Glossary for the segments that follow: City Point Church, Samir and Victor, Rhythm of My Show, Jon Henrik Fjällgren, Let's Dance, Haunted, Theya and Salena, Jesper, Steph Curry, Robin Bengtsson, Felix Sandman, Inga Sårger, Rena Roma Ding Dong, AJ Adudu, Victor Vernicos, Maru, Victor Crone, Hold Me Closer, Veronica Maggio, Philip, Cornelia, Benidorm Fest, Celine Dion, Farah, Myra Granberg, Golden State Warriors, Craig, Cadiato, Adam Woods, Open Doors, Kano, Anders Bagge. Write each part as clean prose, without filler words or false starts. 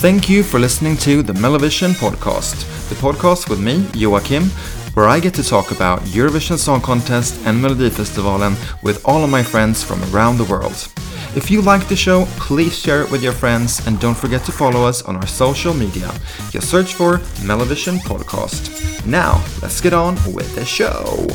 Thank you for listening to the MelloVision podcast, the podcast with me, Joachim, where I get to talk about Eurovision Song Contest and Melodifestivalen with all of my friends from around the world. If you like the show, please share it with your friends and don't forget to follow us on our social media. Just search for MelloVision Podcast. Now, let's get on with the show.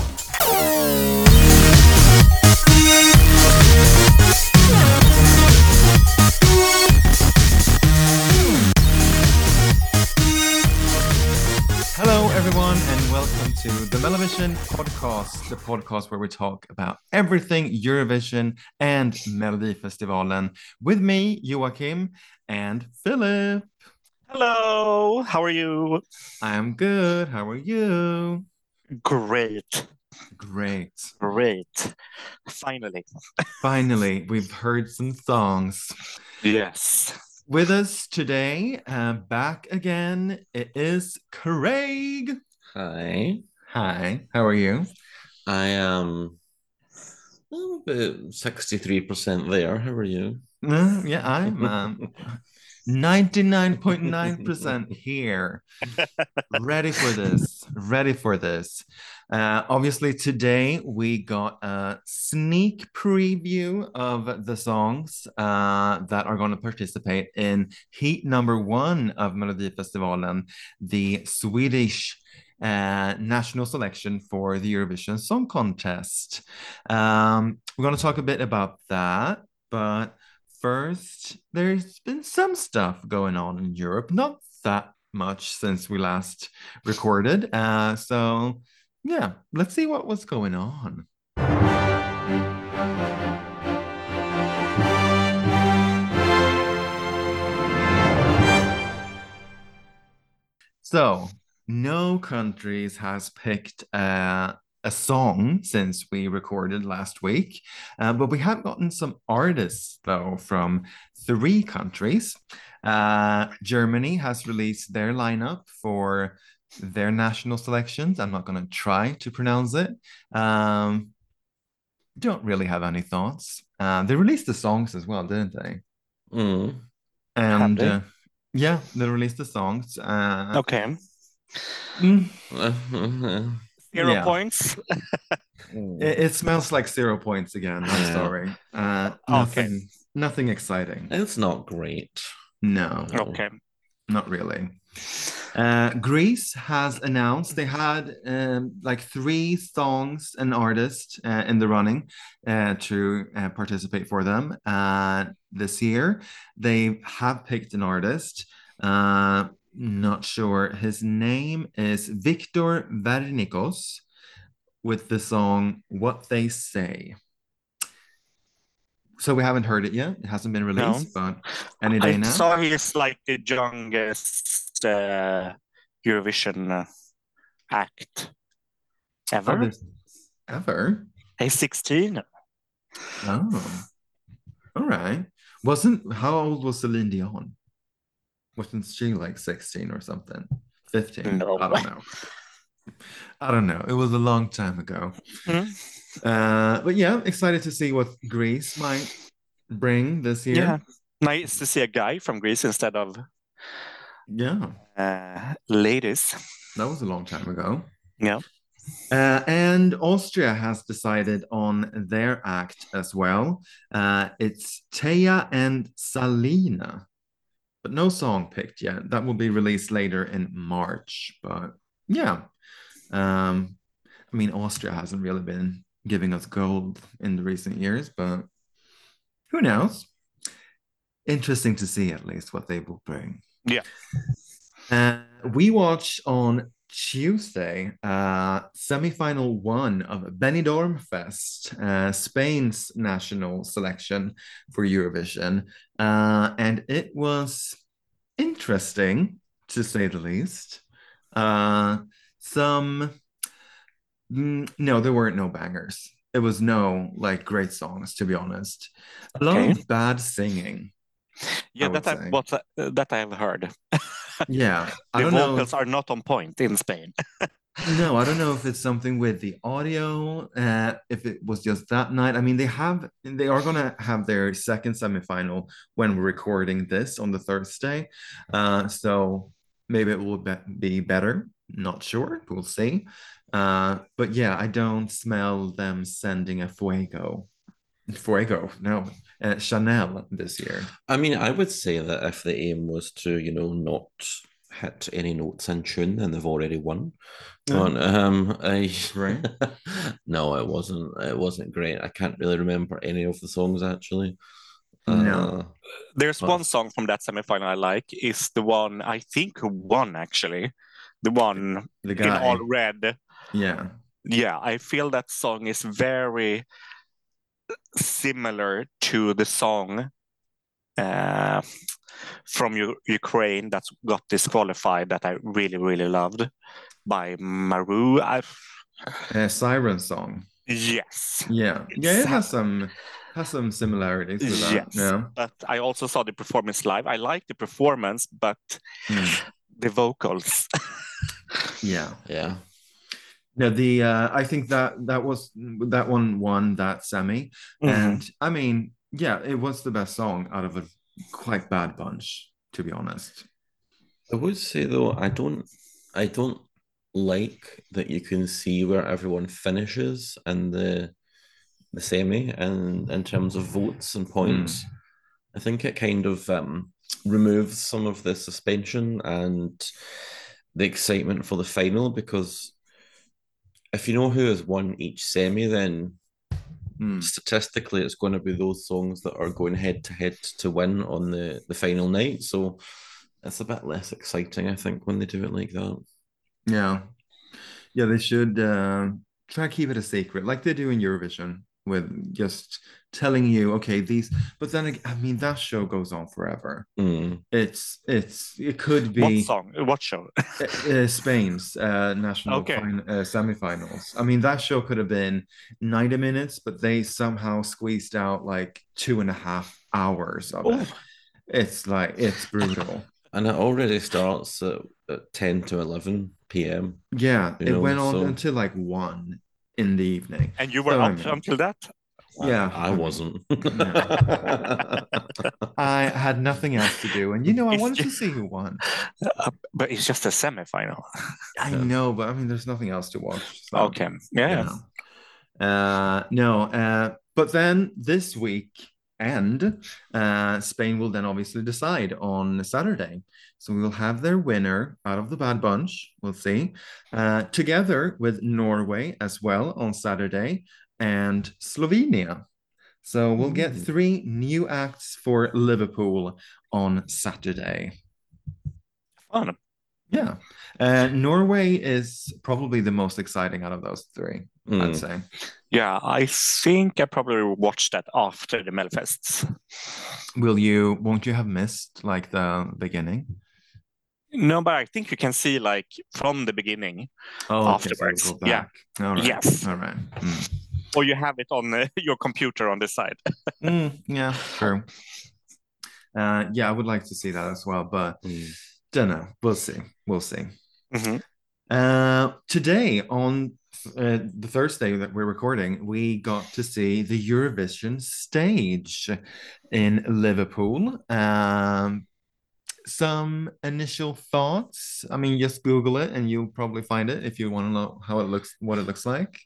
To the MelloVision podcast, the podcast where we talk about everything Eurovision and Melodifestivalen with me, Joachim, and Philip. Hello, how are you? I'm good, how are you? Great. Finally, we've heard some songs. Yes. With us today, back again, it is Craig. Hi, how are you? I am about 63% there. How are you? Yeah, I'm 99.9% here. Ready for this. Obviously, today we got a sneak preview of the songs that are going to participate in heat number one of Melodifestivalen, the Swedish national selection for the Eurovision Song Contest. We're going to talk a bit about that, but first, there's been some stuff going on in Europe, not that much since we last recorded. So, yeah, let's see what was going on. So, no countries has picked a song since we recorded last week, but we have gotten some artists, though, from three countries. Germany has released their lineup for their national selections. I'm not going to try to pronounce it. Don't really have any thoughts. They released the songs as well, didn't they? Mm. And they? Yeah, they released the songs. Okay. Mm. 0 points. it smells like 0 points again. I'm sorry. Nothing exciting. It's not great. No. Okay. Not really. Greece has announced they had like three songs and artists in the running to participate for them this year. They have picked an artist. Not sure. His name is Victor Vernicos with the song What They Say. So we haven't heard it yet. It hasn't been released, but any day now. I saw he's like the youngest Eurovision act ever. Ever? He's 16. Oh, all right. How old was Celine Dion? Wasn't she like 16 or something? 15? No. I don't know. It was a long time ago. Mm-hmm. But yeah, excited to see what Greece might bring this year. Yeah, nice to see a guy from Greece instead of ladies. That was a long time ago. Yeah. And Austria has decided on their act as well. It's Theya and Salena. But no song picked yet. That will be released later in March. But yeah, I mean, Austria hasn't really been giving us gold in the recent years, but who knows? Interesting to see at least what they will bring. Yeah. We watched on Tuesday, semi-final one of Benidorm Fest, Spain's national selection for Eurovision. And it was interesting, to say the least. There weren't no bangers. It was no, great songs, to be honest. A lot of bad singing. Yeah, that I've heard. Yeah, the vocals are not on point in Spain. No, I don't know if it's something with the audio, if it was just that night. I mean, they are going to have their second semifinal when we're recording this on the Thursday. So maybe it will be better. Not sure. We'll see. But yeah, I don't smell them sending a fuego. Fuego, no. Chanel this year. I mean, I would say that if the aim was to, you know, not hit any notes in tune, then they've already won. Right? No, it wasn't. It wasn't great. I can't really remember any of the songs, actually. No. There's one song from that semifinal I like. Is the one I think won, actually. The one the guy in all red. Yeah. Yeah, I feel that song is very similar to the song from Ukraine that got disqualified that I really, really loved by Maru. Siren Song. Yes. Yeah. Yeah, it has some similarities to that. Yes. Yeah. But I also saw the performance live. I like the performance, but the vocals. Yeah. Yeah. No, the I think that one won that semi, and I mean, yeah, it was the best song out of a quite bad bunch, to be honest. I would say though, I don't like that you can see where everyone finishes in the semi, and in terms of votes and points, I think it kind of removes some of the suspension and the excitement for the final because. If you know who has won each semi, then statistically it's going to be those songs that are going head-to-head to win on the final night. So it's a bit less exciting, I think, when they do it like that. Yeah. Yeah, they should try to keep it a secret, like they do in Eurovision, with just telling you, okay, these... But then, I mean, that show goes on forever. It could be... What song? What show? Spain's national semifinals. I mean, that show could have been 90 minutes, but they somehow squeezed out like 2.5 hours of it. It's like, it's brutal. And it already starts at 10 to 11 p.m. Yeah, it went on until like 1 in the evening. And you were up until that? Yeah. I wasn't. No. I had nothing else to do. And, you know, I wanted to see who won. But it's just a semifinal. I know, but I mean, there's nothing else to watch. So, okay. Yeah. You know. But then this week, Spain will then obviously decide on Saturday. So we will have their winner out of the bad bunch, we'll see, together with Norway as well on Saturday and Slovenia. So we'll get 3 new acts for Liverpool on Saturday. Fun. Yeah. Norway is probably the most exciting out of those 3, I'd say. Yeah, I think I probably watched that after the Melfests. Won't you have missed like the beginning? No, but I think you can see like from the beginning afterwards. Okay, so yeah. All right. Yes. All right. Or you have it on your computer on the side. Yeah, true. Yeah, I would like to see that as well, but don't know. We'll see. Mm-hmm. Today on the Thursday that we're recording, we got to see the Eurovision stage in Liverpool. Some initial thoughts. I mean, just Google it and you'll probably find it if you want to know how it looks, what it looks like.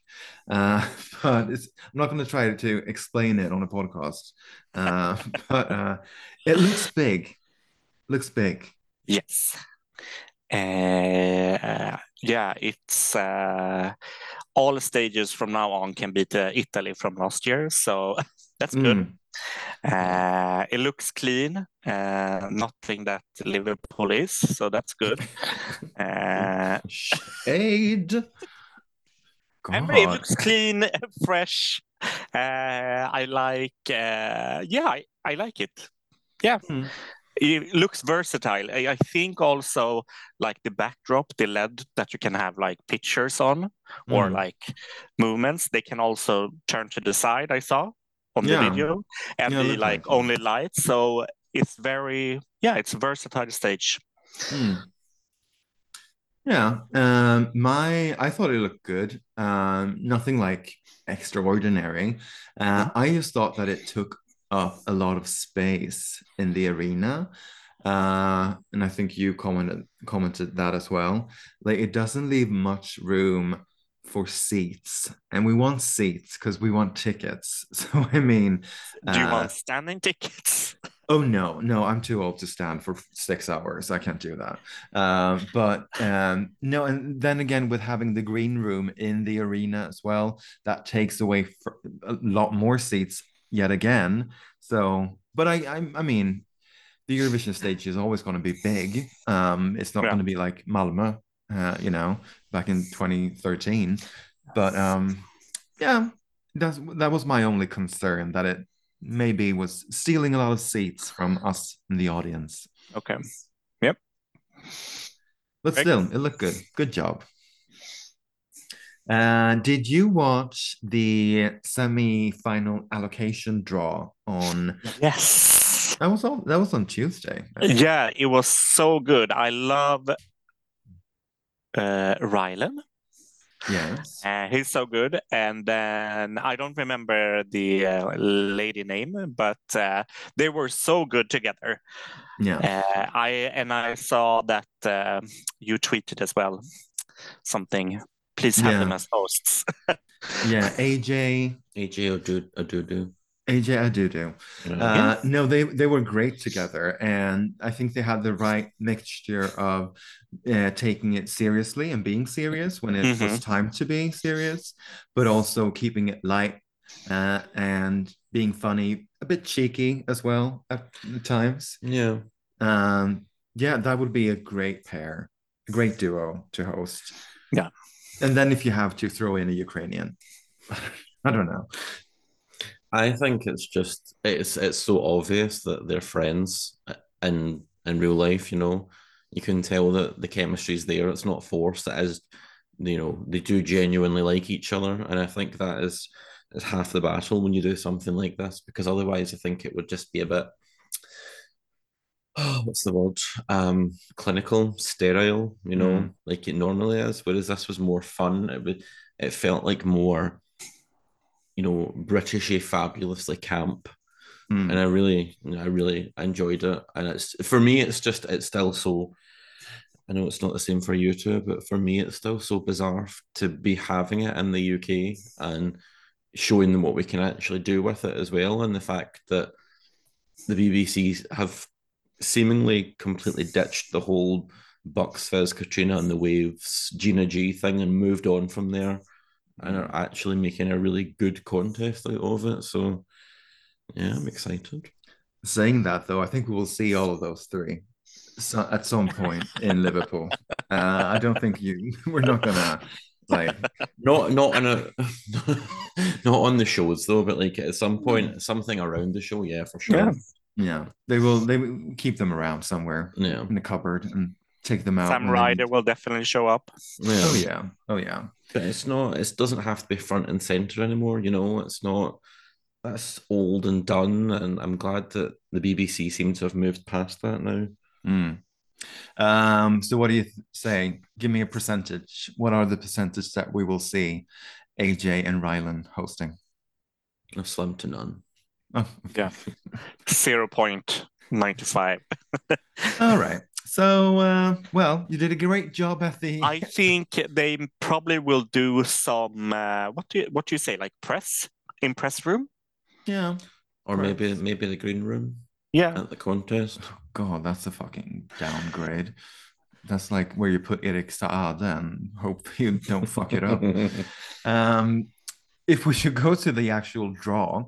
But I'm not going to try to explain it on a podcast. But it looks big. Yes. Yeah, it's all stages from now on can beat Italy from last year. So that's good. It looks clean, nothing that Liverpool is, so that's good. Shade. God. It looks clean, fresh. I like. Yeah, I like it. Yeah. It looks versatile. I think also like the backdrop, the LED that you can have like pictures on or like movements. They can also turn to the side, I saw on the video, and the like only lights. So it's very, it's a versatile stage. Yeah, I thought it looked good. Nothing like extraordinary. I just thought that it took up a lot of space in the arena, and I think you commented that as well. Like, it doesn't leave much room for seats, and we want seats because we want tickets. So I mean, do you want standing tickets? Oh, no, I'm too old to stand for 6 hours. I can't do that. No, and then again, with having the green room in the arena as well, that takes away a lot more seats yet again. So, but I mean, the Eurovision stage is always going to be big. It's not going to be like Malmö, back in 2013. But that was my only concern, that it maybe was stealing a lot of seats from us in the audience. Okay. Yep. But still, it looked good. Good job. Did you watch the semi-final allocation draw on? Yes. That was on Tuesday. Yeah, it was so good. I love Rylan. Yes, he's so good. And then I don't remember the lady name, but they were so good together. Yeah, I saw that you tweeted as well something. Please have them as hosts. Yeah, AJ Adudu. No, they were great together, and I think they had the right mixture of taking it seriously and being serious when it was time to be serious, but also keeping it light and being funny, a bit cheeky as well at times. Yeah. That would be a great pair, a great duo to host. Yeah. And then if you have to throw in a Ukrainian, I don't know. I think it's just it's so obvious that they're friends in real life. You know, you can tell that the chemistry's there. It's not forced. It is, they do genuinely like each other, and I think that is half the battle when you do something like this, because otherwise, I think it would just be a bit what's the word? Clinical, sterile. Like it normally is. Whereas this was more fun. It felt like more, Britishy, fabulously camp, and I really enjoyed it. And it's, for me, it's still so. I know it's not the same for you two, but for me, it's still so bizarre to be having it in the UK and showing them what we can actually do with it as well, and the fact that the BBC have seemingly completely ditched the whole Bucks, Fizz, Katrina, and the Waves, Gina G thing, and moved on from there. And are actually making a really good contest out of it. So, yeah, I'm excited. Saying that, though, I think we will see all of those three at some point in Liverpool. I don't think we're not gonna like not on the shows though, but like at some point, something around the show, yeah, for sure. Yeah. They will keep them around somewhere, in the cupboard and take them out. Sam Ryder will definitely show up. Yeah. Oh yeah. But it's not. It doesn't have to be front and center anymore. It's not. That's old and done. And I'm glad that the BBC seems to have moved past that now. So what do you say? Give me a percentage. What are the percentage that we will see AJ and Rylan hosting? A slim to none. Oh. Yeah, 0.95. All right. So, you did a great job at the... I think they probably will do some, what do you say, like press room? Yeah. Or right. maybe the green room? Yeah. At the contest. Oh, God, that's a fucking downgrade. That's like where you put Eric Saad and hope you don't fuck it up. If we should go to the actual draw,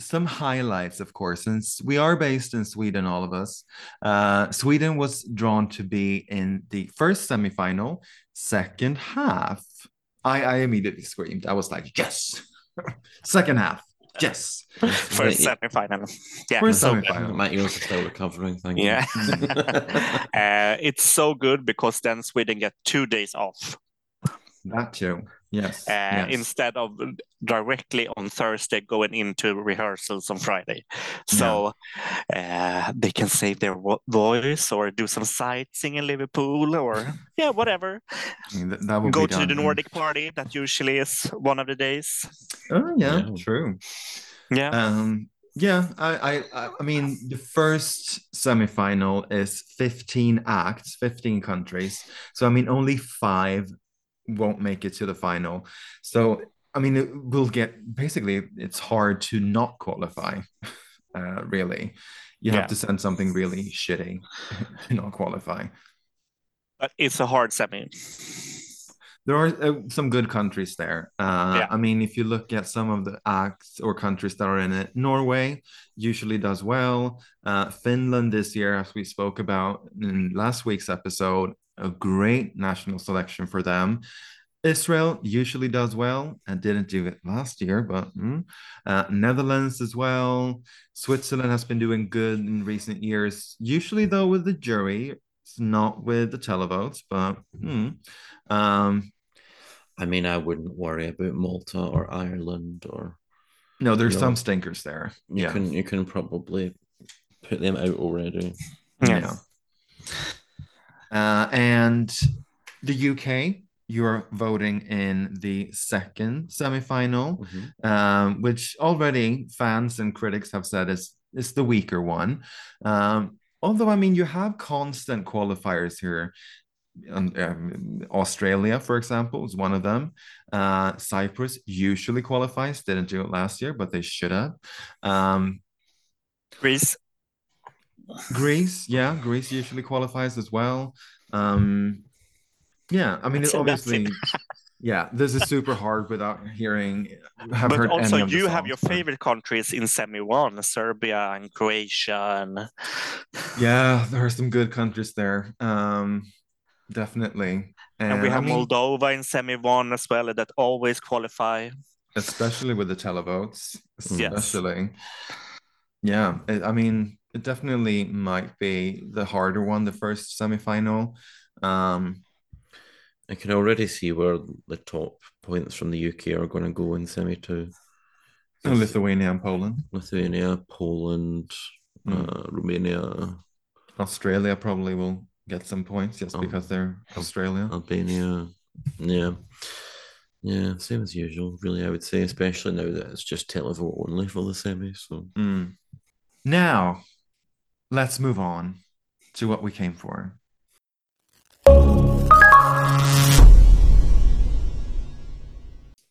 some highlights, of course, since we are based in Sweden, all of us. Sweden was drawn to be in the first semifinal, second half. I immediately screamed. I was like, yes! Second half, yes! First semifinal. Yeah. First semifinal. My ears are still recovering, thank you. Yeah. It's so good because then Sweden get 2 days off. That too. Yes. Instead of directly on Thursday going into rehearsals on Friday. So they can save their voice or do some sightseeing in Liverpool or whatever. That would go to the Nordic party. That usually is one of the days. Oh, yeah. True. Yeah. I mean, the first semifinal is 15 acts, 15 countries. So, I mean, only 5 won't make it to the final. So, I mean, it's hard to not qualify, really. You have to send something really shitty to not qualify. But it's a hard semi. There are some good countries there. I mean, if you look at some of the acts or countries that are in it, Norway usually does well. Finland this year, as we spoke about in last week's episode, a great national selection for them. Israel usually does well and didn't do it last year, but Netherlands as well. Switzerland has been doing good in recent years, usually though with the jury. It's not with the televotes, but I mean, I wouldn't worry about Malta or Ireland or. No, there's some stinkers there. You can probably put them out already. Yes. Yeah. And the UK, you're voting in the second semifinal, which already fans and critics have said is the weaker one. Although, I mean, you have constant qualifiers here. Australia, for example, is one of them. Cyprus usually qualifies. Didn't do it last year, but they should have. Greece usually qualifies as well. I mean, it's obviously... Yeah, this is super hard without hearing. But also, you have your favorite countries in semi-1, Serbia and Croatia. And... Yeah, there are some good countries there, definitely. And we have Moldova in semi-1 as well, that always qualify. Especially with the televotes. Especially. Yes. Yeah, I mean, it definitely might be the harder one, the first semi-final. I can already see where the top points from the UK are going to go in semi-2. Lithuania and Poland. Romania. Australia probably will get some points just because they're Australia. Albania. Yeah. Yeah, same as usual, really, I would say, especially now that it's just televote only for the semis. So. Now, let's move on to what we came for.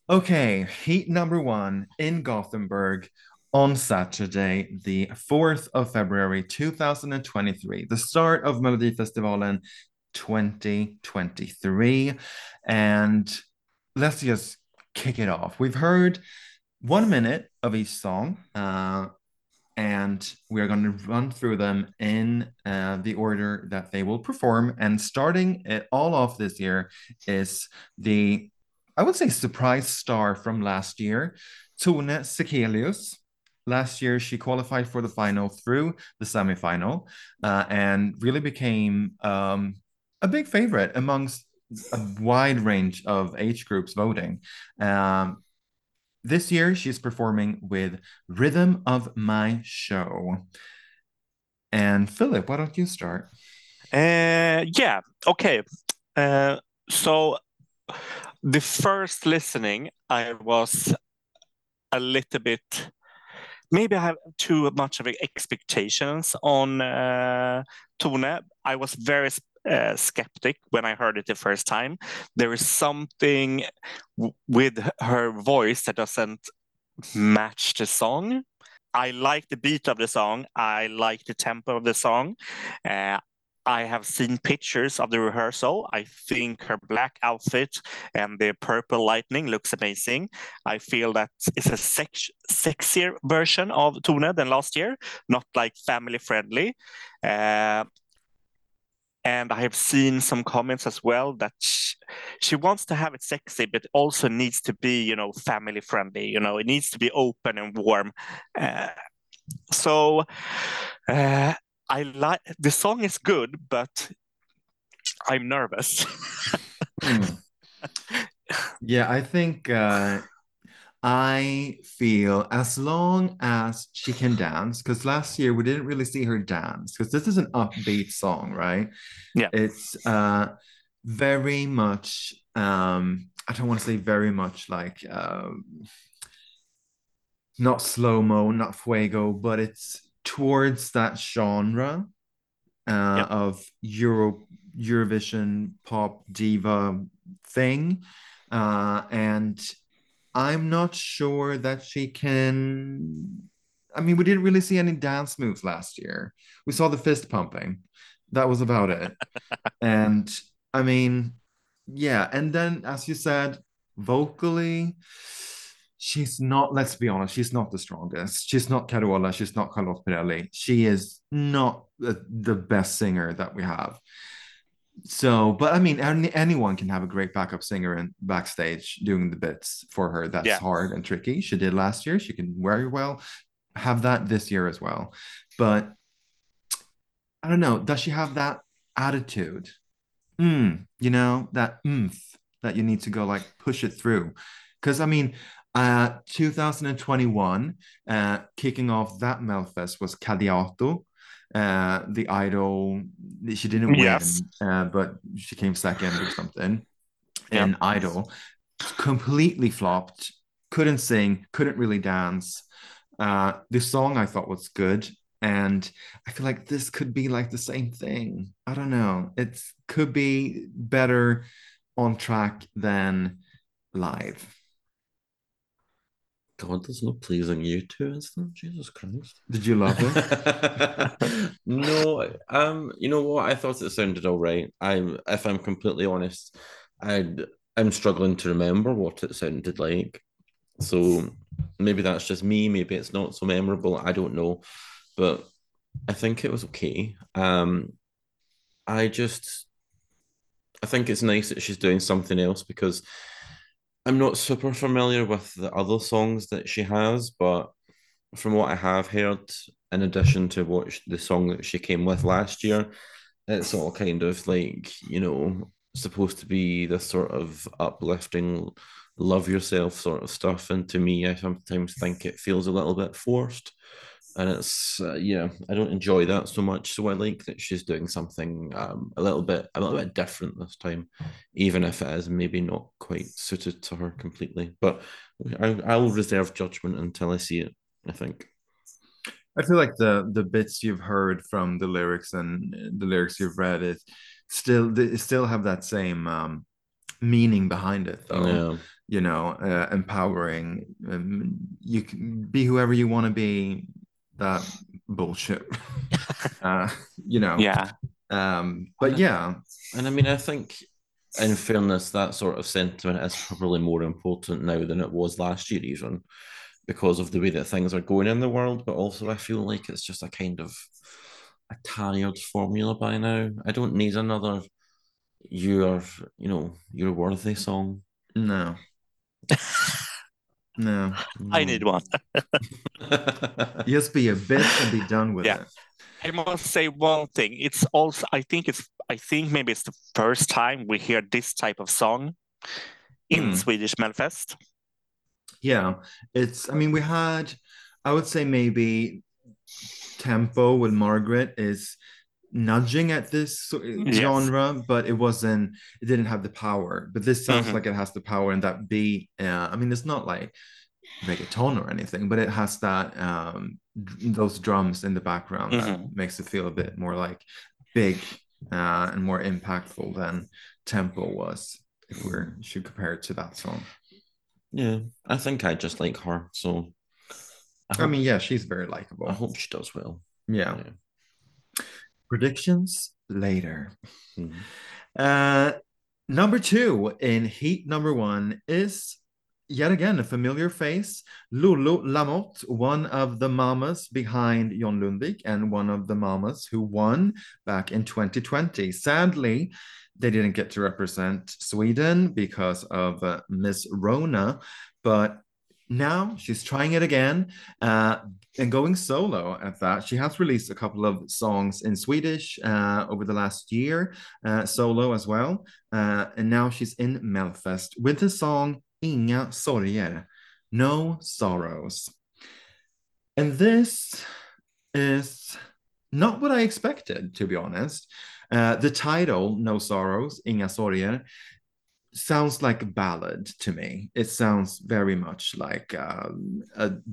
Okay, heat number 1 in Gothenburg on Saturday, the 4th of February, 2023. The start of Melodifestivalen 2023. And let's just kick it off. We've heard 1 minute of each song, and we're going to run through them in the order that they will perform. And starting it all off this year is the... I would say surprise star from last year, Tone Sekelius. Last year, she qualified for the final through the semifinal and really became a big favorite amongst a wide range of age groups voting. This year, she's performing with Rhythm of My Show. And Philip, why don't you start? So... The first listening, I was a little bit, maybe I have too much of expectations on Tone. I was very skeptic when I heard it the first time. There is something with her voice that doesn't match the song. I like the beat of the song. I like the tempo of the song. I have seen pictures of the rehearsal. I think her black outfit and the purple lightning looks amazing. I feel that it's a sexier version of Tone than last year, not like family friendly. And I have seen some comments as well that she wants to have it sexy, but also needs to be, family friendly. It needs to be open and warm. I like the song is good, but I'm nervous. Yeah, I think I feel as long as she can dance, because last year we didn't really see her dance, because this is an upbeat song, right? Yeah. It's very much, I don't want to say very much like, not slow-mo, not fuego, but it's towards that genre of Eurovision pop diva thing. And I'm not sure that she can... I mean, we didn't really see any dance moves last year. We saw the fist pumping. That was about it. And I mean, yeah. And then, as you said, vocally... She's not, let's be honest, she's not the strongest. She's not Carola, she's not Carlos Pirelli. She is not the best singer that we have. So, but I mean, anyone can have a great backup singer and backstage doing the bits for her. That's hard and tricky. She did last year. She can very well have that this year as well. But I don't know, does she have that attitude? You know, that oomph that you need to go like push it through. Because I mean, 2021, kicking off that Melfest was Cadiato, the idol. She didn't win, but she came second or something. Yeah. An idol, completely flopped, couldn't sing, couldn't really dance. The song I thought was good. And I feel like this could be like the same thing. I don't know. It could be better on track than live. God, there's no pleasing you two, is there? Jesus Christ. Did you love it? No. You know what? I thought it sounded all right. If I'm completely honest, I'm struggling to remember what it sounded like. So maybe that's just me. Maybe it's not so memorable. I don't know. But I think it was okay. I think it's nice that she's doing something else, because I'm not super familiar with the other songs that she has, but from what I have heard, in addition to what the song that she came with last year, it's all kind of like, you know, supposed to be this sort of uplifting, love yourself sort of stuff. And to me, I sometimes think it feels a little bit forced. And it's, I don't enjoy that so much. So I like that she's doing something a little bit different this time, even if it is maybe not quite suited to her completely. But I'll reserve judgment until I see it, I think. I feel like the bits you've heard from the lyrics and the lyrics you've read still have that same meaning behind it, though. Yeah. You know, empowering. You can be whoever you want to be. That bullshit, you know. Yeah. But yeah, and I mean, I think, in fairness, that sort of sentiment is probably more important now than it was last year, even because of the way that things are going in the world. But also, I feel like it's just a kind of a tired formula by now. I don't need another "You're worthy" song. No. No, I need one. Just be a bitch and be done with it. I must say one thing. It's also, I think maybe it's the first time we hear this type of song in Swedish Melfest. Yeah, it's. I mean, we had. I would say maybe Tempo with Margaret is nudging at this genre, but it didn't have the power, but this sounds like it has the power. And that beat, I mean, it's not like reggaeton or anything, but it has that those drums in the background that makes it feel a bit more like big and more impactful than Tempo was, if we should compare it to that song. Yeah, I think I just like her, so I mean she's very likable. I hope she does well. Yeah. Predictions later. Number two in heat number one is yet again a familiar face, Lulu Lamotte, one of the mamas behind Jon Lundvik and one of the mamas who won back in 2020. Sadly, they didn't get to represent Sweden because of Miss Rona, but now she's trying it again and going solo at that. She has released a couple of songs in Swedish over the last year, solo as well. And now she's in Melfest with the song Inga Sårger, No Sorrows. And this is not what I expected, to be honest. The title, No Sorrows, Inga Sårger, sounds like a ballad to me. It sounds very much like a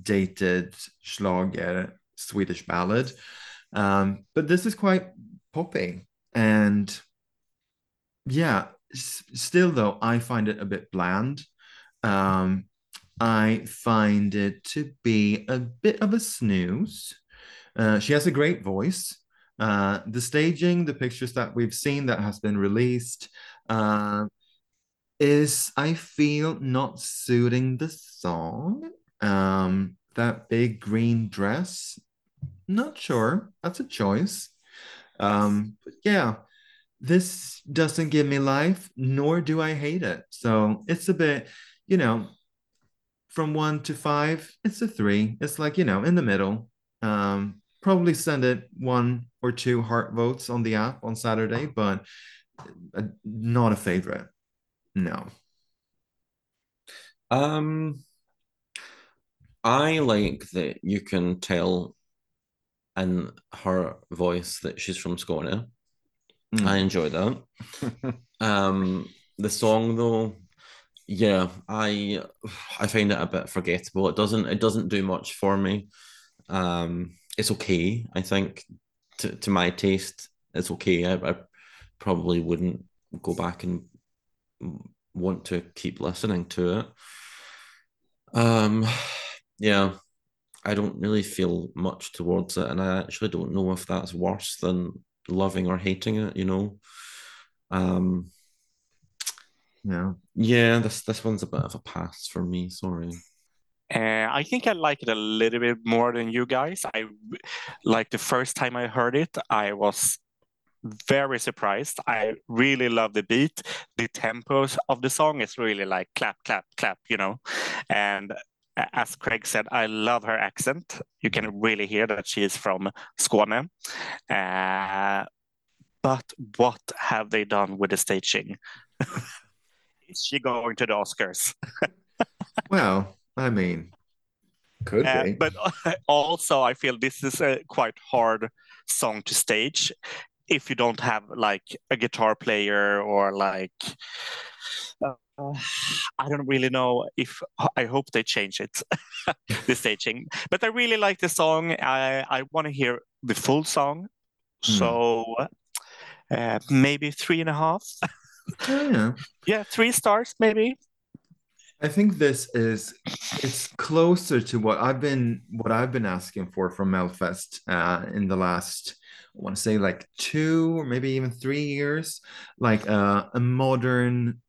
dated schlager Swedish ballad. But this is quite poppy. And yeah, still though, I find it a bit bland. I find it to be a bit of a snooze. She has a great voice. The staging, the pictures that we've seen that has been released is, I feel, not suiting the song. That big green dress, not sure. That's a choice. But yeah, this doesn't give me life, nor do I hate it. So it's a bit, you know, from 1 to 5, it's a 3. It's like, you know, in the middle. Probably send it 1 or 2 heart votes on the app on Saturday, but not a favorite. No. I like that you can tell in her voice that she's from Skåne. Mm. I enjoy that. The song though, yeah, I find it a bit forgettable. It doesn't do much for me. It's okay, I think, to my taste. It's okay. I probably wouldn't go back and want to keep listening to it. Yeah, I don't really feel much towards it, and I actually don't know if that's worse than loving or hating it, you know. No. Yeah, this one's a bit of a pass for me, sorry. I think I like it a little bit more than you guys. I like the first time I heard it, I was very surprised. I really love the beat. The tempo of the song is really like clap, clap, clap, you know. And as Craig said, I love her accent. You can really hear that she is from Skåne. But what have they done with the staging? Is she going to the Oscars? Well... I mean, could be. But also, I feel this is a quite hard song to stage if you don't have like a guitar player or like I don't really know. If I hope they change it, the staging. But I really like the song. I want to hear the full song. Mm. So maybe 3.5. Yeah. Yeah, 3 stars maybe. I think this is, it's closer to what I've been asking for from Melfest in the last, I want to say like 2 or maybe even 3 years, like a modern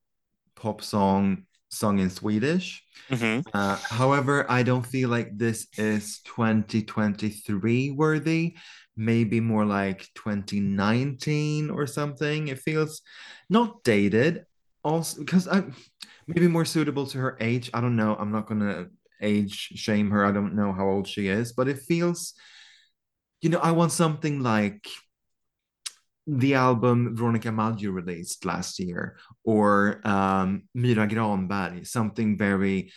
pop song sung in Swedish. Mm-hmm. However, I don't feel like this is 2023 worthy, maybe more like 2019 or something. It feels not dated also because I'm maybe more suitable to her age. I don't know. I'm not going to age shame her. I don't know how old she is, but it feels, you know, I want something like the album Veronica Maggio released last year, or Myra Granberg, something very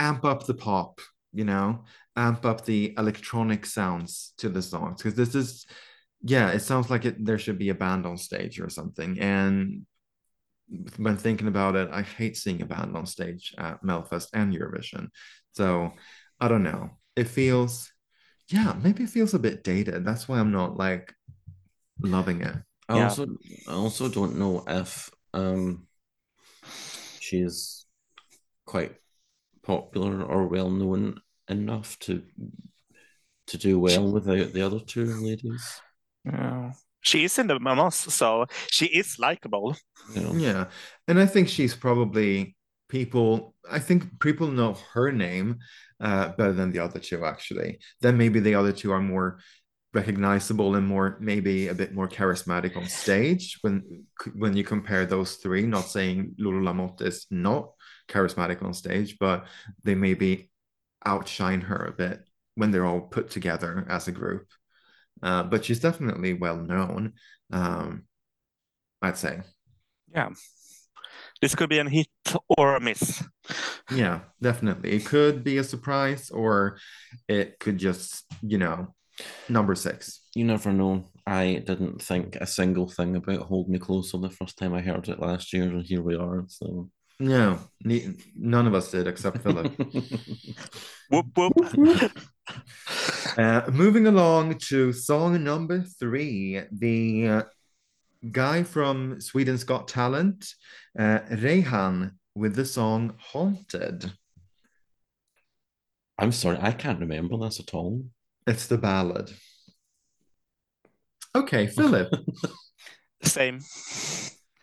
amp up the pop, you know, amp up the electronic sounds to the songs. Because this is, yeah, it sounds like there should be a band on stage or something. And when thinking about it, I hate seeing a band on stage at Melfest and Eurovision. So I don't know. It feels, yeah, maybe it feels a bit dated. That's why I'm not like loving it. I also don't know if she's quite popular or well known enough to do well without the other two ladies. Yeah. She is in the Mamos, so she is likable. Yeah. Yeah. And I think she's probably people know her name better than the other two, actually. Then maybe the other two are more recognizable and more, maybe a bit more charismatic on stage when you compare those three. Not saying Lulu Lamotte is not charismatic on stage, but they maybe outshine her a bit when they're all put together as a group. But she's definitely well known, I'd say. Yeah. This could be a hit or a miss. Yeah, definitely. It could be a surprise, or it could just, you know, number six. You never know. I didn't think a single thing about Hold Me Closer the first time I heard it last year, and here we are. So no, none of us did except Philip. Whoop, whoop. Moving along to song number 3, the guy from Sweden's Got Talent, Rehan, with the song Haunted. I'm sorry, I can't remember this at all. It's the ballad. Okay, Philip. Same.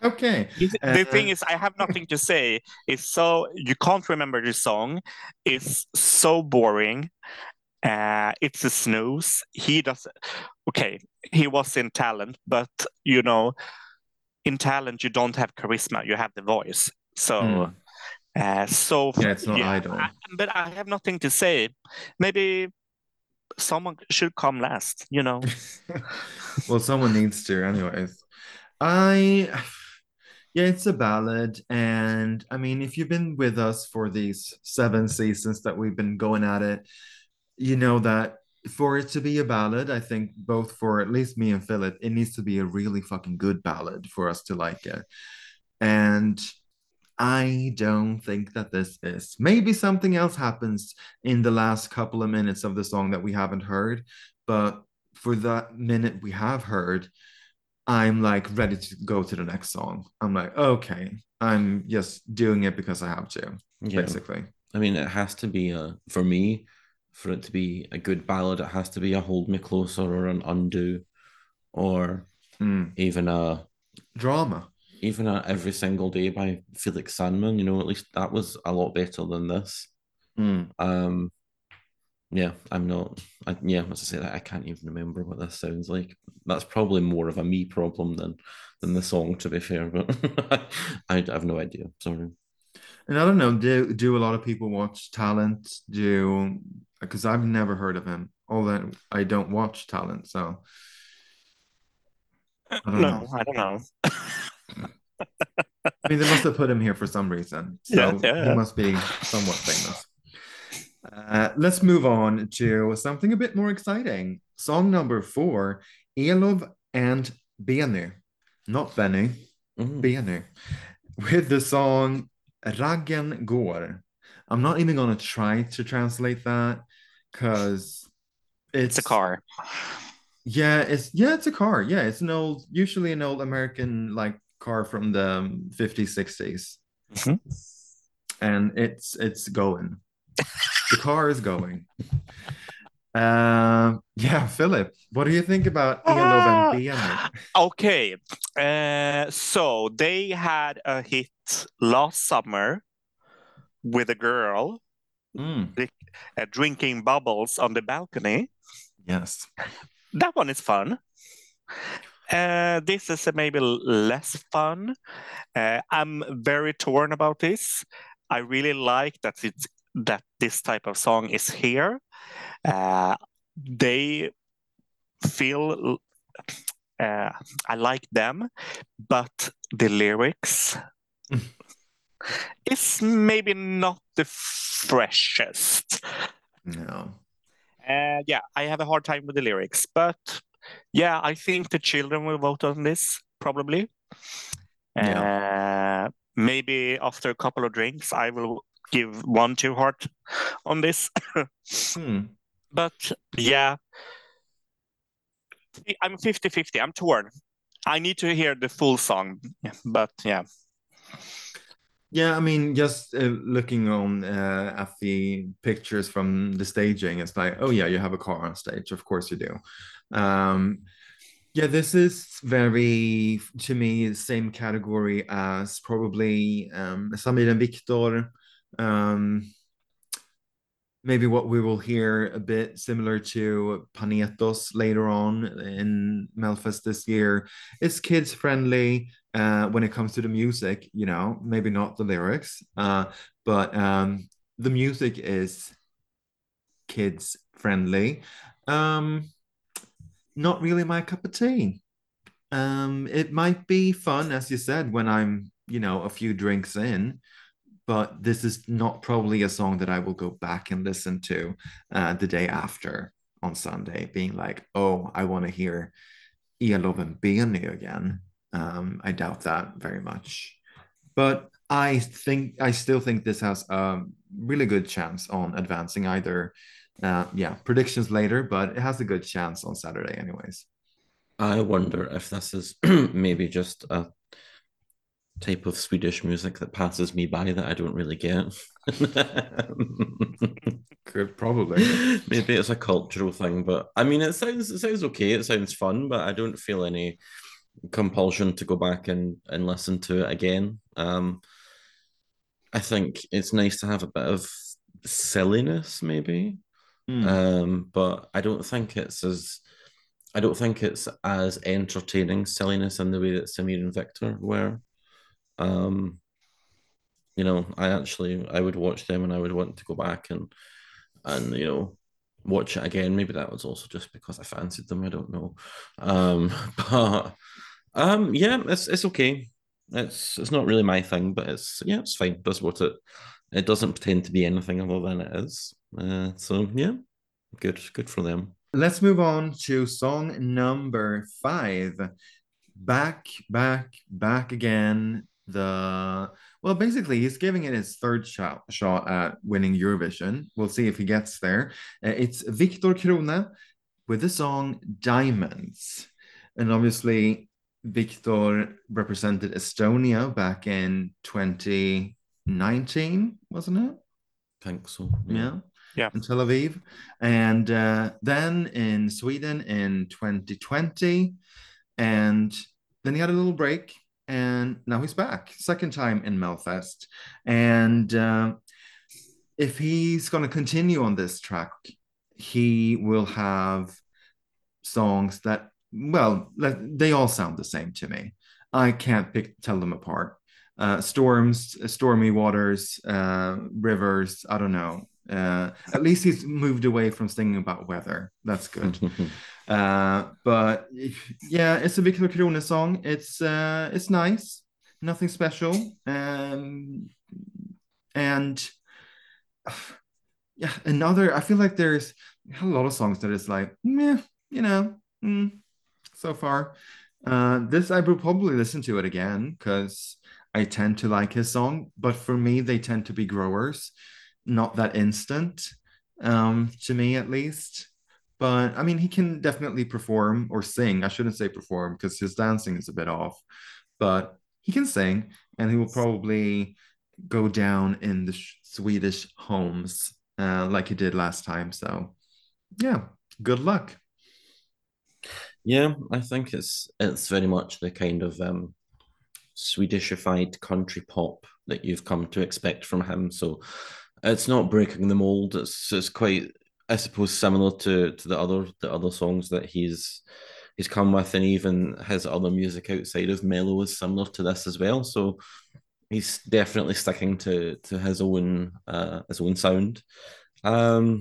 Okay. The thing is, I have nothing to say. It's so, you can't remember the song. It's so boring. It's a snooze. He doesn't. Okay, he was in Talent, but you know, in Talent you don't have charisma, you have the voice. So, yeah, it's not Idol. But I have nothing to say. Maybe someone should come last, you know. Well, someone needs to, anyways. Yeah, it's a ballad, and I mean, if you've been with us for these 7 seasons that we've been going at it, you know that for it to be a ballad, I think both for at least me and Philip, it needs to be a really fucking good ballad for us to like it. And I don't think that this is. Maybe something else happens in the last couple of minutes of the song that we haven't heard, but for that minute we have heard, I'm like ready to go to the next song. I'm like, okay, I'm just doing it because I have to, basically. I mean, it has to be, for me, for it to be a good ballad, it has to be a Hold Me Closer or an Undo, or even a drama. Even a Every Single Day by Felix Sandman, you know, at least that was a lot better than this. Yeah, I'm not. As I say, I can't even remember what this sounds like. That's probably more of a me problem than the song, to be fair. But I have no idea. Sorry. And I don't know. Do a lot of people watch Talent? Because I've never heard of him. Although I don't watch Talent, so I don't know. I don't know. I mean, they must have put him here for some reason. So yeah. He must be somewhat famous. Let's move on to something a bit more exciting. Song number 4, Elov and Benu. Not Benny, Benu. With the song Raggen Går. I'm not even going to try to translate that because it's a car. It's a car. Yeah, it's usually an old American like car from the 50s, 60s. And it's going. The car is going. Philip, what do you think about Elov and Benu? Okay, so they had a hit last summer with a girl drinking bubbles on the balcony. Yes. That one is fun. This is maybe less fun. I'm very torn about this. I really like that that this type of song is here. They feel... I like them, but the lyrics... It's maybe not the freshest. No. I have a hard time with the lyrics, but yeah, I think the children will vote on this probably. Yeah. Maybe after a couple of drinks, I will give 1-2 heart on this. But yeah, I'm 50-50. I'm torn. I need to hear the full song, but yeah. Yeah, I mean, just looking on at the pictures from the staging, it's like, oh yeah, you have a car on stage. Of course you do. This is very, to me, the same category as probably Samir and Victor, maybe what we will hear a bit similar to Panetos later on in Melfest this year. It's kids friendly when it comes to the music, you know, maybe not the lyrics, but the music is kids friendly. Not really my cup of tea. It might be fun, as you said, when I'm, you know, a few drinks in, but this is not probably a song that I will go back and listen to the day after on Sunday, being like, oh, I want to hear Elov and Benu again. I doubt that very much. But I still think this has a really good chance on advancing either. Predictions later, but it has a good chance on Saturday anyways. I wonder if this is maybe just a type of Swedish music that passes me by that I don't really get. Could probably. Maybe it's a cultural thing, but I mean, it sounds okay. It sounds fun, but I don't feel any compulsion to go back and listen to it again. I think it's nice to have a bit of silliness, maybe. But I don't think it's as entertaining silliness in the way that Samir and Victor were. You know, I would watch them and I would want to go back and you know, watch it again. Maybe that was also just because I fancied them. I don't know. But it's okay. It's not really my thing, but it's fine. That's what it doesn't pretend to be anything other than it is. Good for them. Let's move on to song number 5. Back again. Basically, he's giving it his third shot at winning Eurovision. We'll see if he gets there. It's Victor Crone with the song Diamonds. And obviously, Victor represented Estonia back in 2019, wasn't it? I think so. Yeah. In Tel Aviv. And then in Sweden in 2020. And then he had a little break. And now he's back. Second time in Melfest. And if he's going to continue on this track, he will have songs that, well, they all sound the same to me. I can't tell them apart. Storms, stormy waters, rivers, I don't know. At least he's moved away from singing about weather. That's good. But yeah, it's a Victor Crone song. It's nice, nothing special. I feel like there's a lot of songs that it's like, meh, you know, so far. This I will probably listen to it again because I tend to like his song, but for me, they tend to be growers, not that instant, to me at least. But I mean, he can definitely perform or sing. I shouldn't say perform because his dancing is a bit off, but he can sing and he will probably go down in the Swedish homes like he did last time. So yeah, good luck. Yeah, I think it's very much the kind of... Swedishified country pop that you've come to expect from him, so it's not breaking the mold. It's quite, I suppose, similar to the other songs that he's come with, and even his other music outside of Mello is similar to this as well. So he's definitely sticking to his own sound. I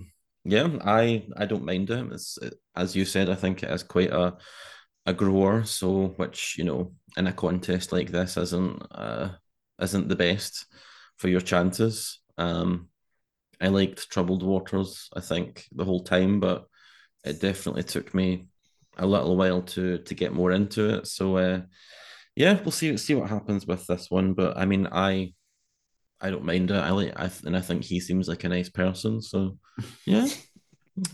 don't mind him. As you said, I think it is quite a grower, so which, you know, in a contest like this isn't the best for your chances. I liked Troubled Waters, I think, the whole time, but it definitely took me a little while to get more into it. So we'll see what happens with this one. But I mean, I don't mind it. I think he seems like a nice person. So yeah.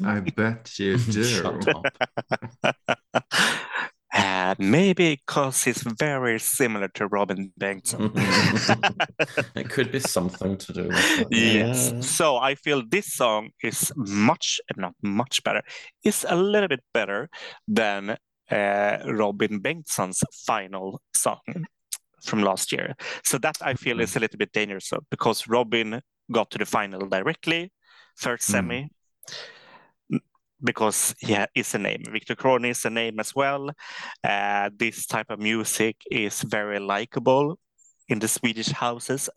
I bet you do. Shut up. Maybe because he's very similar to Robin Bengtsson. It could be something to do with that. Yes. Yeah. So I feel this song is not much better. It's a little bit better than Robin Bengtsson's final song from last year. So that I feel is a little bit dangerous because Robin got to the final directly. third semi, because it's a name. Victor Crone is a name as well. This type of music is very likable in the Swedish houses,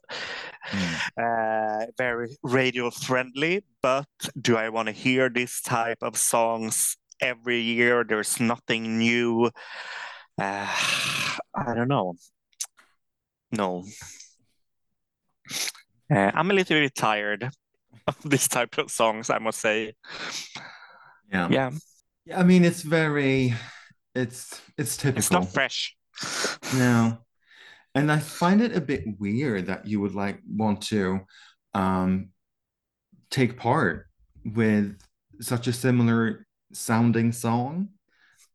very radio friendly. But do I want to hear this type of songs every year? There's nothing new. I don't know. No. I'm a little bit tired of this type of songs, I must say. Yeah. I mean, it's typical. It's not fresh. No. And I find it a bit weird that you would want to take part with such a similar sounding song.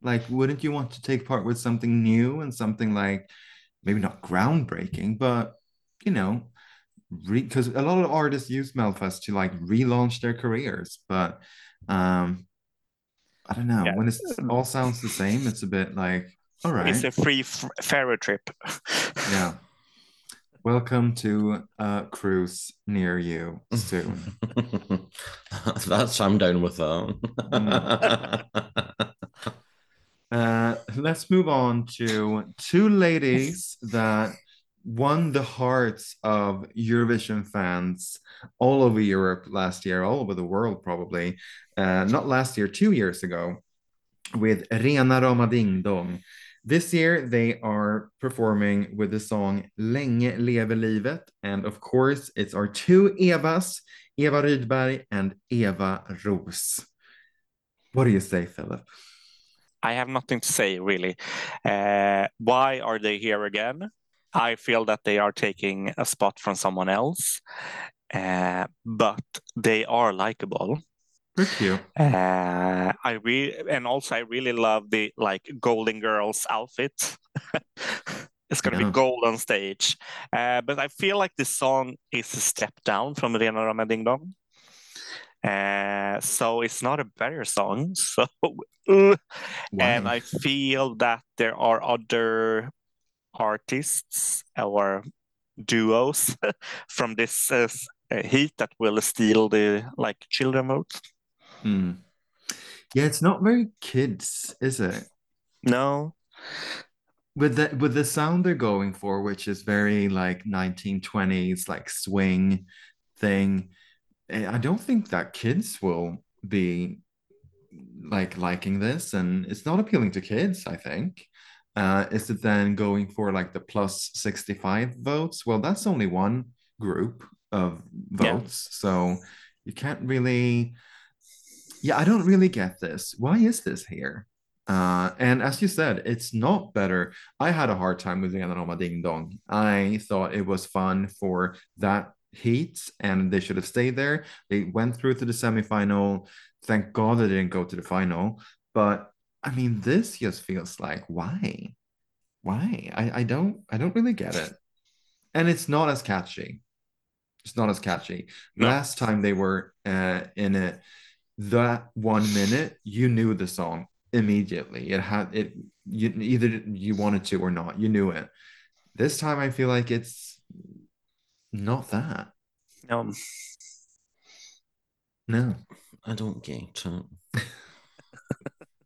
Like, wouldn't you want to take part with something new and something maybe not groundbreaking, but, because a lot of artists use Melfest to relaunch their careers, but I don't know. Yeah. When it all sounds the same, it's a bit all right. It's a free ferry trip. Yeah. Welcome to a cruise near you soon. That's I'm down with that. Let's move on to two ladies that won the hearts of Eurovision fans all over Europe last year, all over the world probably. Not last year, 2 years ago, with Rena Roma Ding Dong. This year, they are performing with the song Länge leve livet. And of course, it's our two Evas, Eva Rydberg and Eva Roos. What do you say, Philip? I have nothing to say, really. Why are they here again? I feel that they are taking a spot from someone else, but they are likable. Thank you. I really love the Golden Girls outfit. It's going to be gold on stage. But I feel like this song is a step down from Rena Rama Ding Dong. So it's not a better song. So, wow. And I feel that there are other artists or duos from this heat that will steal the children votes. Yeah, it's not very kids, is it? No. With the sound they're going for, which is very 1920s swing thing, I don't think that kids will be liking this, and it's not appealing to kids, I think. Is it then going for the plus 65 votes? Well, that's only one group of votes, so you can't really... Yeah, I don't really get this. Why is this here? And as you said, it's not better. I had a hard time with Rena Roma Ding Dong. I thought it was fun for that heat, and they should have stayed there. They went through to the semifinal. Thank God they didn't go to the final. But I mean, this just feels why? Why? I don't really get it. And it's not as catchy. No. Last time they were in it, that 1 minute, you knew the song immediately. It had it. You, either you wanted to or not, you knew it. This time, I feel like it's not that. No, I don't get it.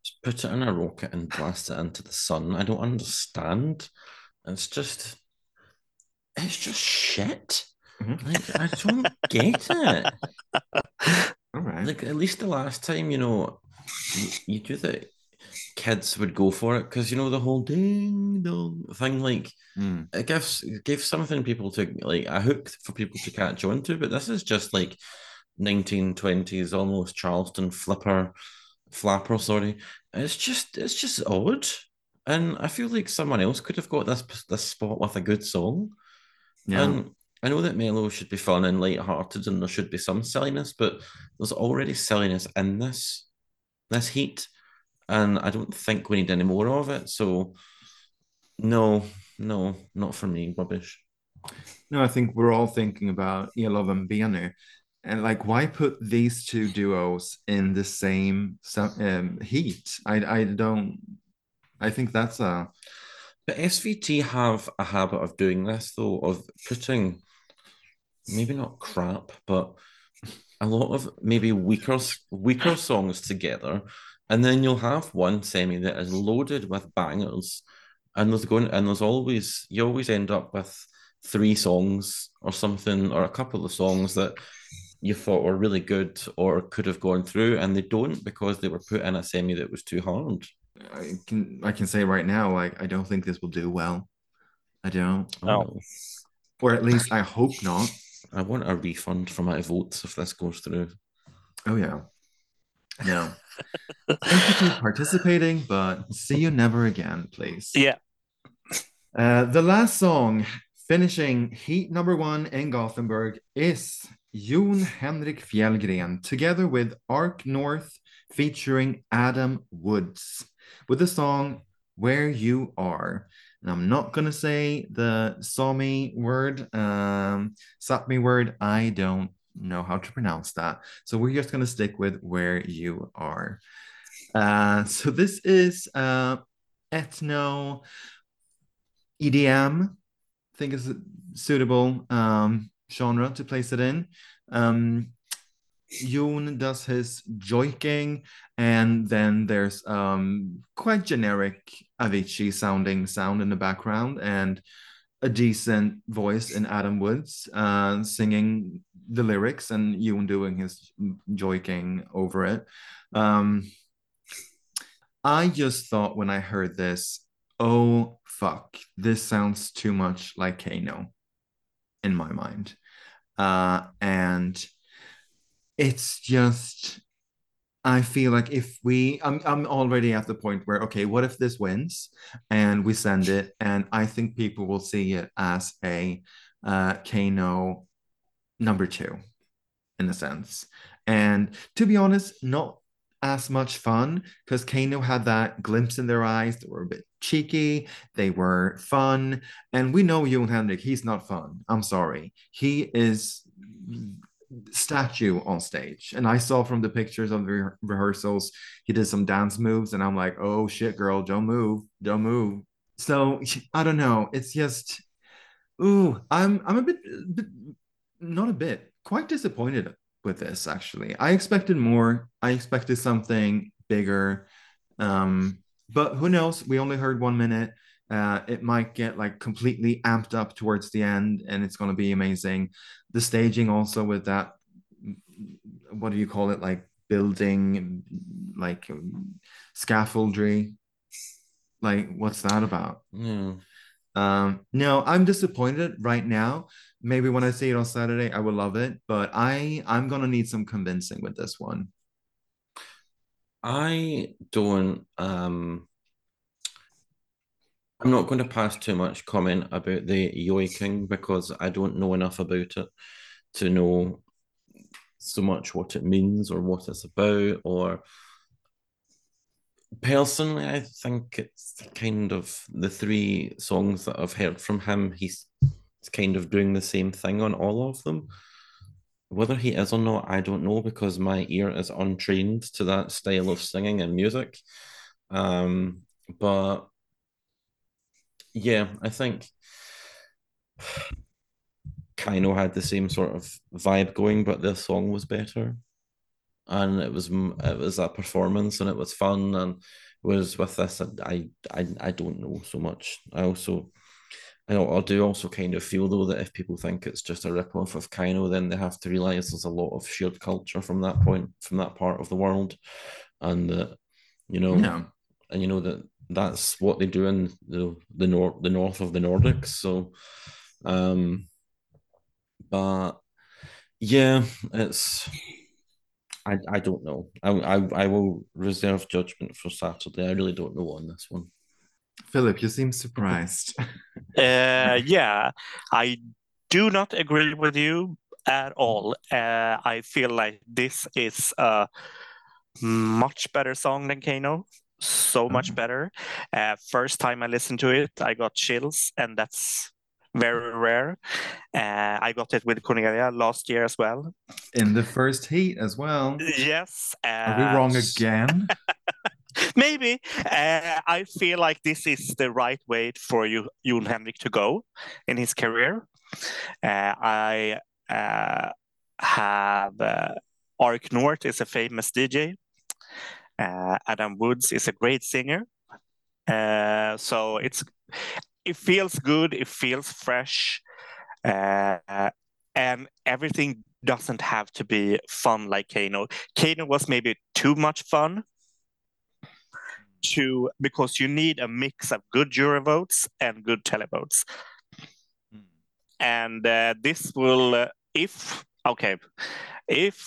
Just put it in a rocket and blast it into the sun. I don't understand. It's just shit. Mm-hmm. I don't get it. All right. At least the last time, you do that, kids would go for it because the whole ding dong thing. It gives something people to a hook for people to catch on to. But this is just 1920s, almost Charleston flapper. Sorry, it's just odd, and I feel like someone else could have got this spot with a good song. Yeah. And I know that Mello should be fun and lighthearted, and there should be some silliness, but there's already silliness in this heat, and I don't think we need any more of it. So, no, not for me, rubbish. No, I think we're all thinking about Elov and Benu, and why put these two duos in the same heat? I don't. I think that's a. But SVT have a habit of doing this, though, of putting. Maybe not crap, but a lot of maybe weaker songs together, and then you'll have one semi that is loaded with bangers, and you always end up with three songs or something, or a couple of songs that you thought were really good or could have gone through, and they don't because they were put in a semi that was too hard. I can say right now, like, I don't think this will do well. I don't. Oh. Or at least I hope not. I want a refund for my votes if this goes through. Oh, yeah. No. Thank you for participating, but see you never again, please. Yeah. The last song finishing heat number one in Gothenburg is Jon Henrik Fjällgren together with Arc North featuring Adam Woods with the song Where You Are. And I'm not going to say the Sami word, Sapmi word. I don't know how to pronounce that. So we're just going to stick with Where You Are. So this is ethno EDM, I think is a suitable genre to place it in. Jon does his joiking, and then there's quite generic Avicii sounding sound in the background, and a decent voice in Adam Woods singing the lyrics, and Jon doing his joiking over it. I just thought when I heard this, oh fuck, this sounds too much like Kano in my mind. And it's just, I feel like if I'm already at the point where, okay, what if this wins and we send it? And I think people will see it as a Kano number two, in a sense. And to be honest, not as much fun, because Kano had that glimpse in their eyes. They were a bit cheeky. They were fun. And we know Jon Henrik, he's not fun. I'm sorry. He is statue on stage, and I saw from the pictures of the rehearsals he did some dance moves, and I'm like, oh shit, girl, don't move. So I don't know, it's just, ooh, I'm a bit, not a bit, quite disappointed with this, actually. I expected more. I expected something bigger, but who knows? We only heard 1 minute. It might get like completely amped up towards the end, and it's going to be amazing. The staging also with that, what do you call it? Like building, like scaffoldry. Like, what's that about? Yeah. No, I'm disappointed right now. Maybe when I see it on Saturday, I will love it. But I'm going to need some convincing with this one. I don't... I'm not going to pass too much comment about the yoiking because I don't know enough about it to know so much what it means or what it's about. Or personally, I think it's kind of the three songs that I've heard from him, he's kind of doing the same thing on all of them. Whether he is or not, I don't know, because my ear is untrained to that style of singing and music. But yeah, I think Kano had the same sort of vibe going, but their song was better, and it was a performance, and it was fun, and was with this. I don't know so much. I do also kind of feel though that if people think it's just a rip off of Kano, then they have to realize there's a lot of shared culture from that part of the world, and that and you know that. That's what they do in the north of the Nordics. So, but yeah, it's I don't know. I will reserve judgment for Saturday. I really don't know on this one. Philip, you seem surprised. Yeah, I do not agree with you at all. I feel like this is a much better song than Kano. So much better. First time I listened to it, I got chills, and that's very rare. I got it with Cornelia last year as well. In the first heat as well. Yes. Are we wrong again? Maybe. I feel like this is the right way for Jon Henrik to go in his career. I have Arc North is a famous DJ. Adam Woods is a great singer. So it feels good. It feels fresh. And everything doesn't have to be fun like Kano. Kano was maybe too much fun because you need a mix of good jury votes and good televotes. And this will, if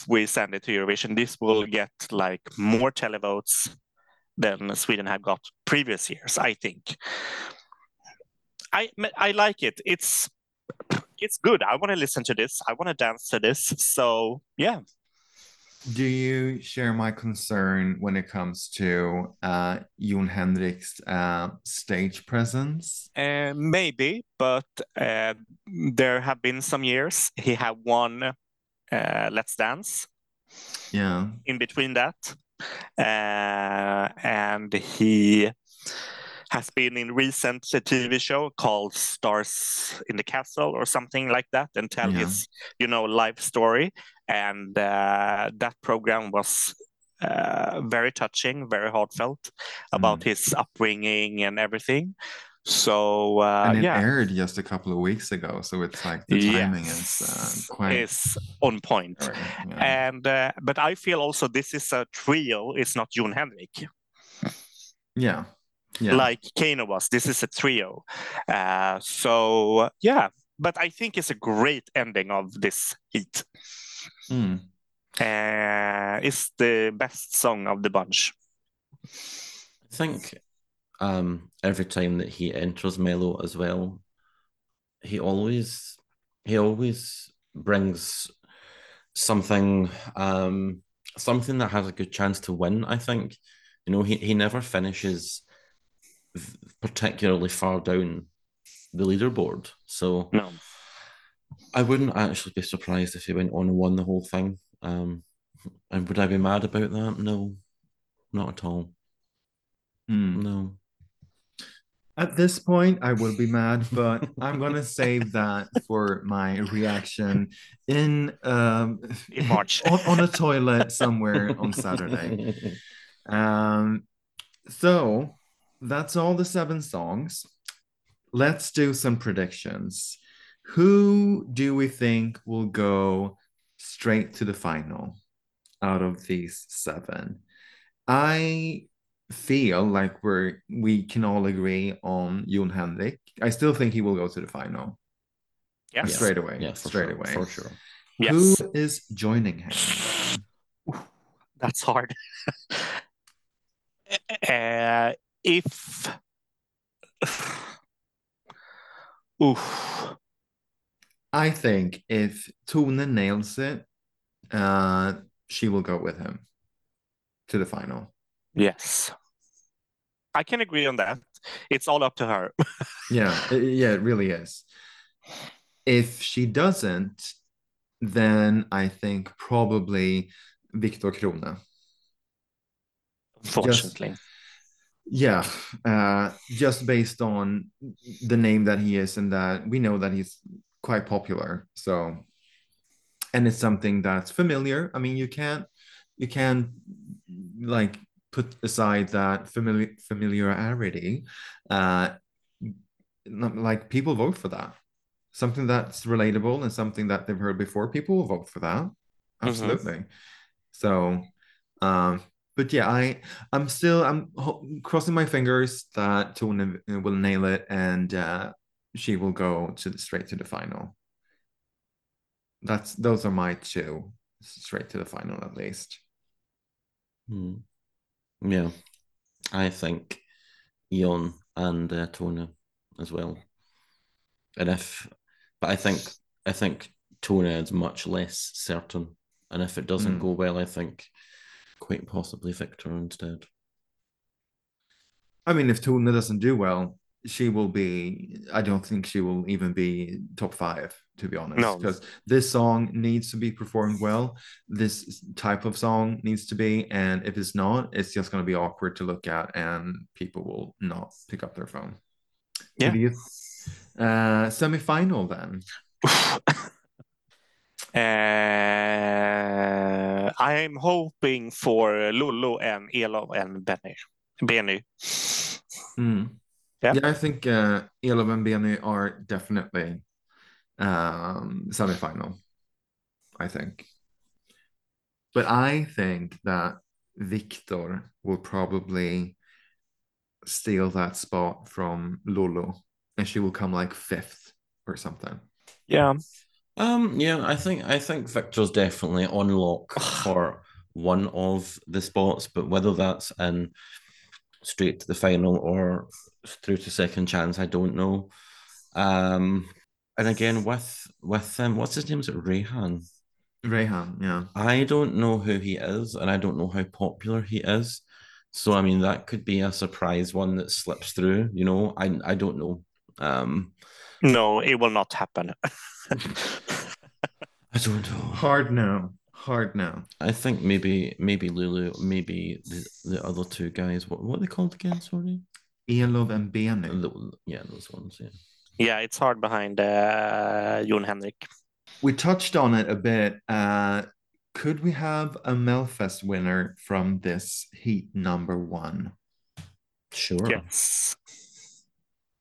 we send it to Eurovision, this will get like more televotes than Sweden have got previous years, I think. I like it. It's good. I want to listen to this. I want to dance to this. So, yeah. Do you share my concern when it comes to Jon Henrik's stage presence? Maybe, but there have been some years he had won Let's Dance. Yeah. In between that. And he has been in recent TV show called Stars in the Castle or something like that, and tell his, life story. And that program was very touching, very heartfelt about his upbringing and everything. So, and it aired just a couple of weeks ago. So it's like the timing is it's on point. Right, yeah. And, but I feel also this is a trio. It's not Jon Henrik. Yeah. Yeah. Like Kano was. This is a trio. So, yeah. But I think it's a great ending of this heat. It's the best song of the bunch. I think every time that he enters Mello as well, he always brings something that has a good chance to win, I think. He never finishes particularly far down the leaderboard. So no. I wouldn't actually be surprised if he went on and won the whole thing. And would I be mad about that? No, not at all. No. At this point, I would be mad, but I'm going to save that for my reaction in March on a toilet somewhere on Saturday. So that's all the 7 songs. Let's do some predictions. Who do we think will go straight to the final out of these 7? I feel like we can all agree on Jon Henrik. I still think he will go to the final. Yes. Straight away. Yes, straight away. For sure. Yes. Who is joining him? That's hard. I think if Tone nails it, she will go with him to the final. Yes. I can agree on that. It's all up to her. Yeah, it really is. If she doesn't, then I think probably Victor Crone. Unfortunately. Just based on the name that he is and that we know that he's quite popular. So, and it's something that's familiar. I mean, you can't like put aside that familiarity. Like people vote for that. Something that's relatable and something that they've heard before, people will vote for that. Absolutely. Mm-hmm. So, but yeah, I'm crossing my fingers that Tone will nail it and she will go straight to the final. Those are my 2, straight to the final at least. Yeah, I think Jon and Tone as well. And I think Tone is much less certain. And if it doesn't go well, I think quite possibly Victor instead. I mean, if Tone doesn't do well, I don't think she will even be top 5, to be honest. Because this song needs to be performed well. This type of song needs to be. And if it's not, it's just going to be awkward to look at and people will not pick up their phone. Yeah. Semi-final then. I I'm hoping for Lulu and Elov and Benu. Mm. Yeah? Yeah, I think Elov and Benu are definitely semi-final, I think. But I think that Victor will probably steal that spot from Lulu, and she will come like fifth or something. Yeah. I think Victor's definitely on lock for one of the spots, but whether that's in straight to the final or through to second chance, I don't know. And again, with what's his name? Is it Rehan? Rehan, yeah. I don't know who he is, and I don't know how popular he is. So, I mean, that could be a surprise one that slips through, you know? I don't know. No, it will not happen. I don't know. Hard no. I think maybe Lulu, maybe the other two guys. What are they called again? Sorry, Elov and Benu. Yeah, those ones. Yeah. Yeah, it's hard behind Jon Henrik. We touched on it a bit. Could we have a Melfest winner from this heat number one? Sure. Yes.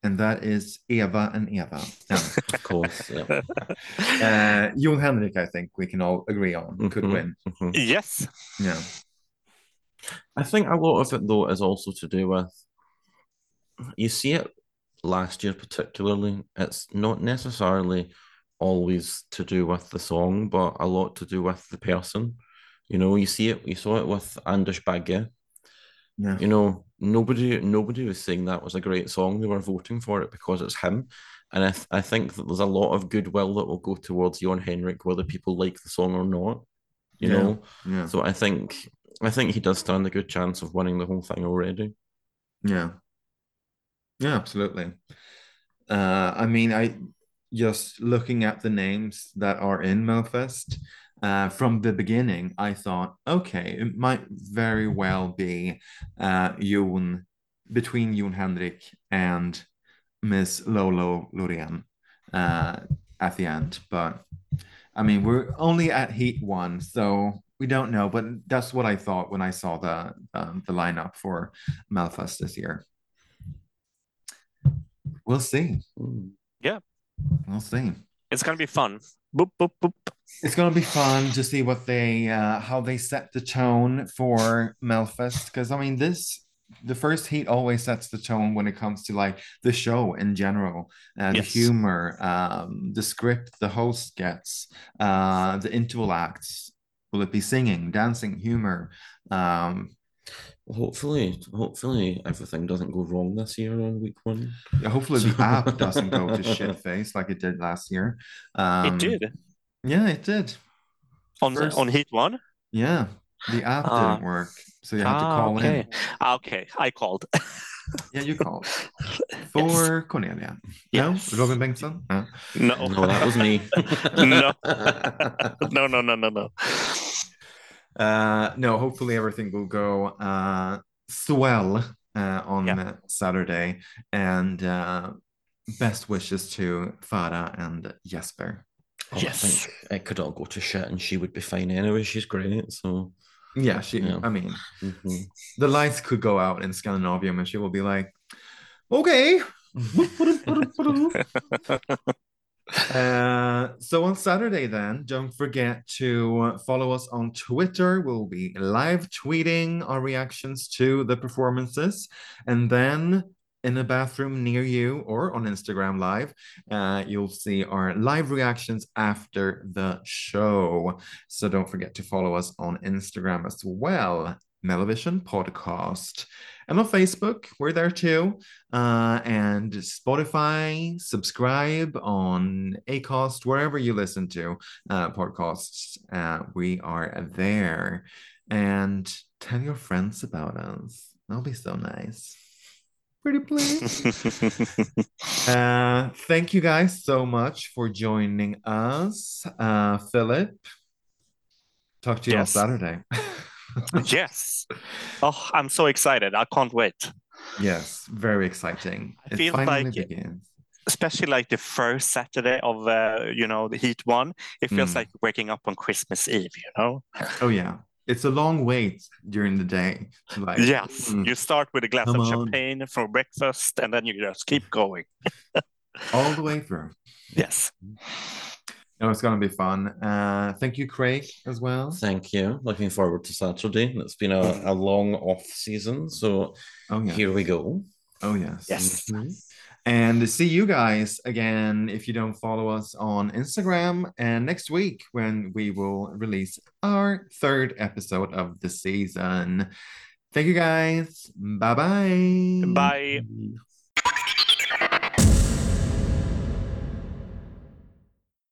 And that is Eva and Eva. Yeah, of course. Yeah. Jon Henrik, I think we can all agree on, could win. Mm-hmm. Yes. Yeah. I think a lot of it, though, is also to do with... You see it last year particularly. It's not necessarily always to do with the song, but a lot to do with the person. You know, you see it. You saw it with Anders Bagge. Yeah. You know, nobody was saying that was a great song. They were voting for it because it's him. And I think that there's a lot of goodwill that will go towards Jon Henrik, whether people like the song or not. You know? Yeah. So I think he does stand a good chance of winning the whole thing already. Yeah. Yeah, absolutely. I just looking at the names that are in Melfest, from the beginning, I thought, okay, it might very well be Jon Henrik and Miss Lolo Loreen at the end. But, I mean, we're only at Heat 1, so we don't know. But that's what I thought when I saw the lineup for Melfest this year. We'll see. Yeah. We'll see. It's going to be fun. Boop, boop, boop. It's going to be fun to see what they how they set the tone for Melfest, because I mean the first heat always sets the tone when it comes to like the show in general, the humor, the script the host gets, the interval acts. Will it be singing, dancing, humor? Hopefully everything doesn't go wrong this year on week one. Yeah, hopefully the app doesn't go to shit face like it did last year. It did. Yeah, it did. On Heat 1? Yeah. The app didn't work, so you had to call in. Okay, I called. Yeah, you called. For Cornelia. Yes. No? Robin Bengtsson? No. No, that was me. No. No, hopefully everything will go swell on Saturday. And best wishes to Farah and Jesper. Oh, yes. I think it could all go to shit and she would be fine anyway. She's great. So, yeah, the lights could go out in Scandinavia and she will be like, okay. So on Saturday then, don't forget to follow us on Twitter. We'll be live tweeting our reactions to the performances, and then in a bathroom near you or on Instagram Live, you'll see our live reactions after the show. So don't forget to follow us on Instagram as well, MelloVision Podcast. And on Facebook, we're there too. And Spotify, subscribe on Acast, wherever you listen to podcasts. We are there. And tell your friends about us. That'll be so nice. Pretty please. Thank you guys so much for joining us. Philip, talk to you on Saturday. Yes. Oh, I'm so excited. I can't wait. Yes, very exciting. It feels finally like begins. Especially like the first Saturday of the Heat 1, it feels like waking up on Christmas Eve, you know? Oh yeah. It's a long wait during the day. Like, yes, you start with a glass of champagne for breakfast, and then you just keep going. All the way through. Yes. No, it's going to be fun. Thank you, Craig, as well. Thank you. Looking forward to Saturday. It's been a long off season, so here we go. Oh, yes. Yes. Mm-hmm. And see you guys again if you don't follow us on Instagram. And next week when we will release our third episode of the season. Thank you guys. Bye-bye. Bye.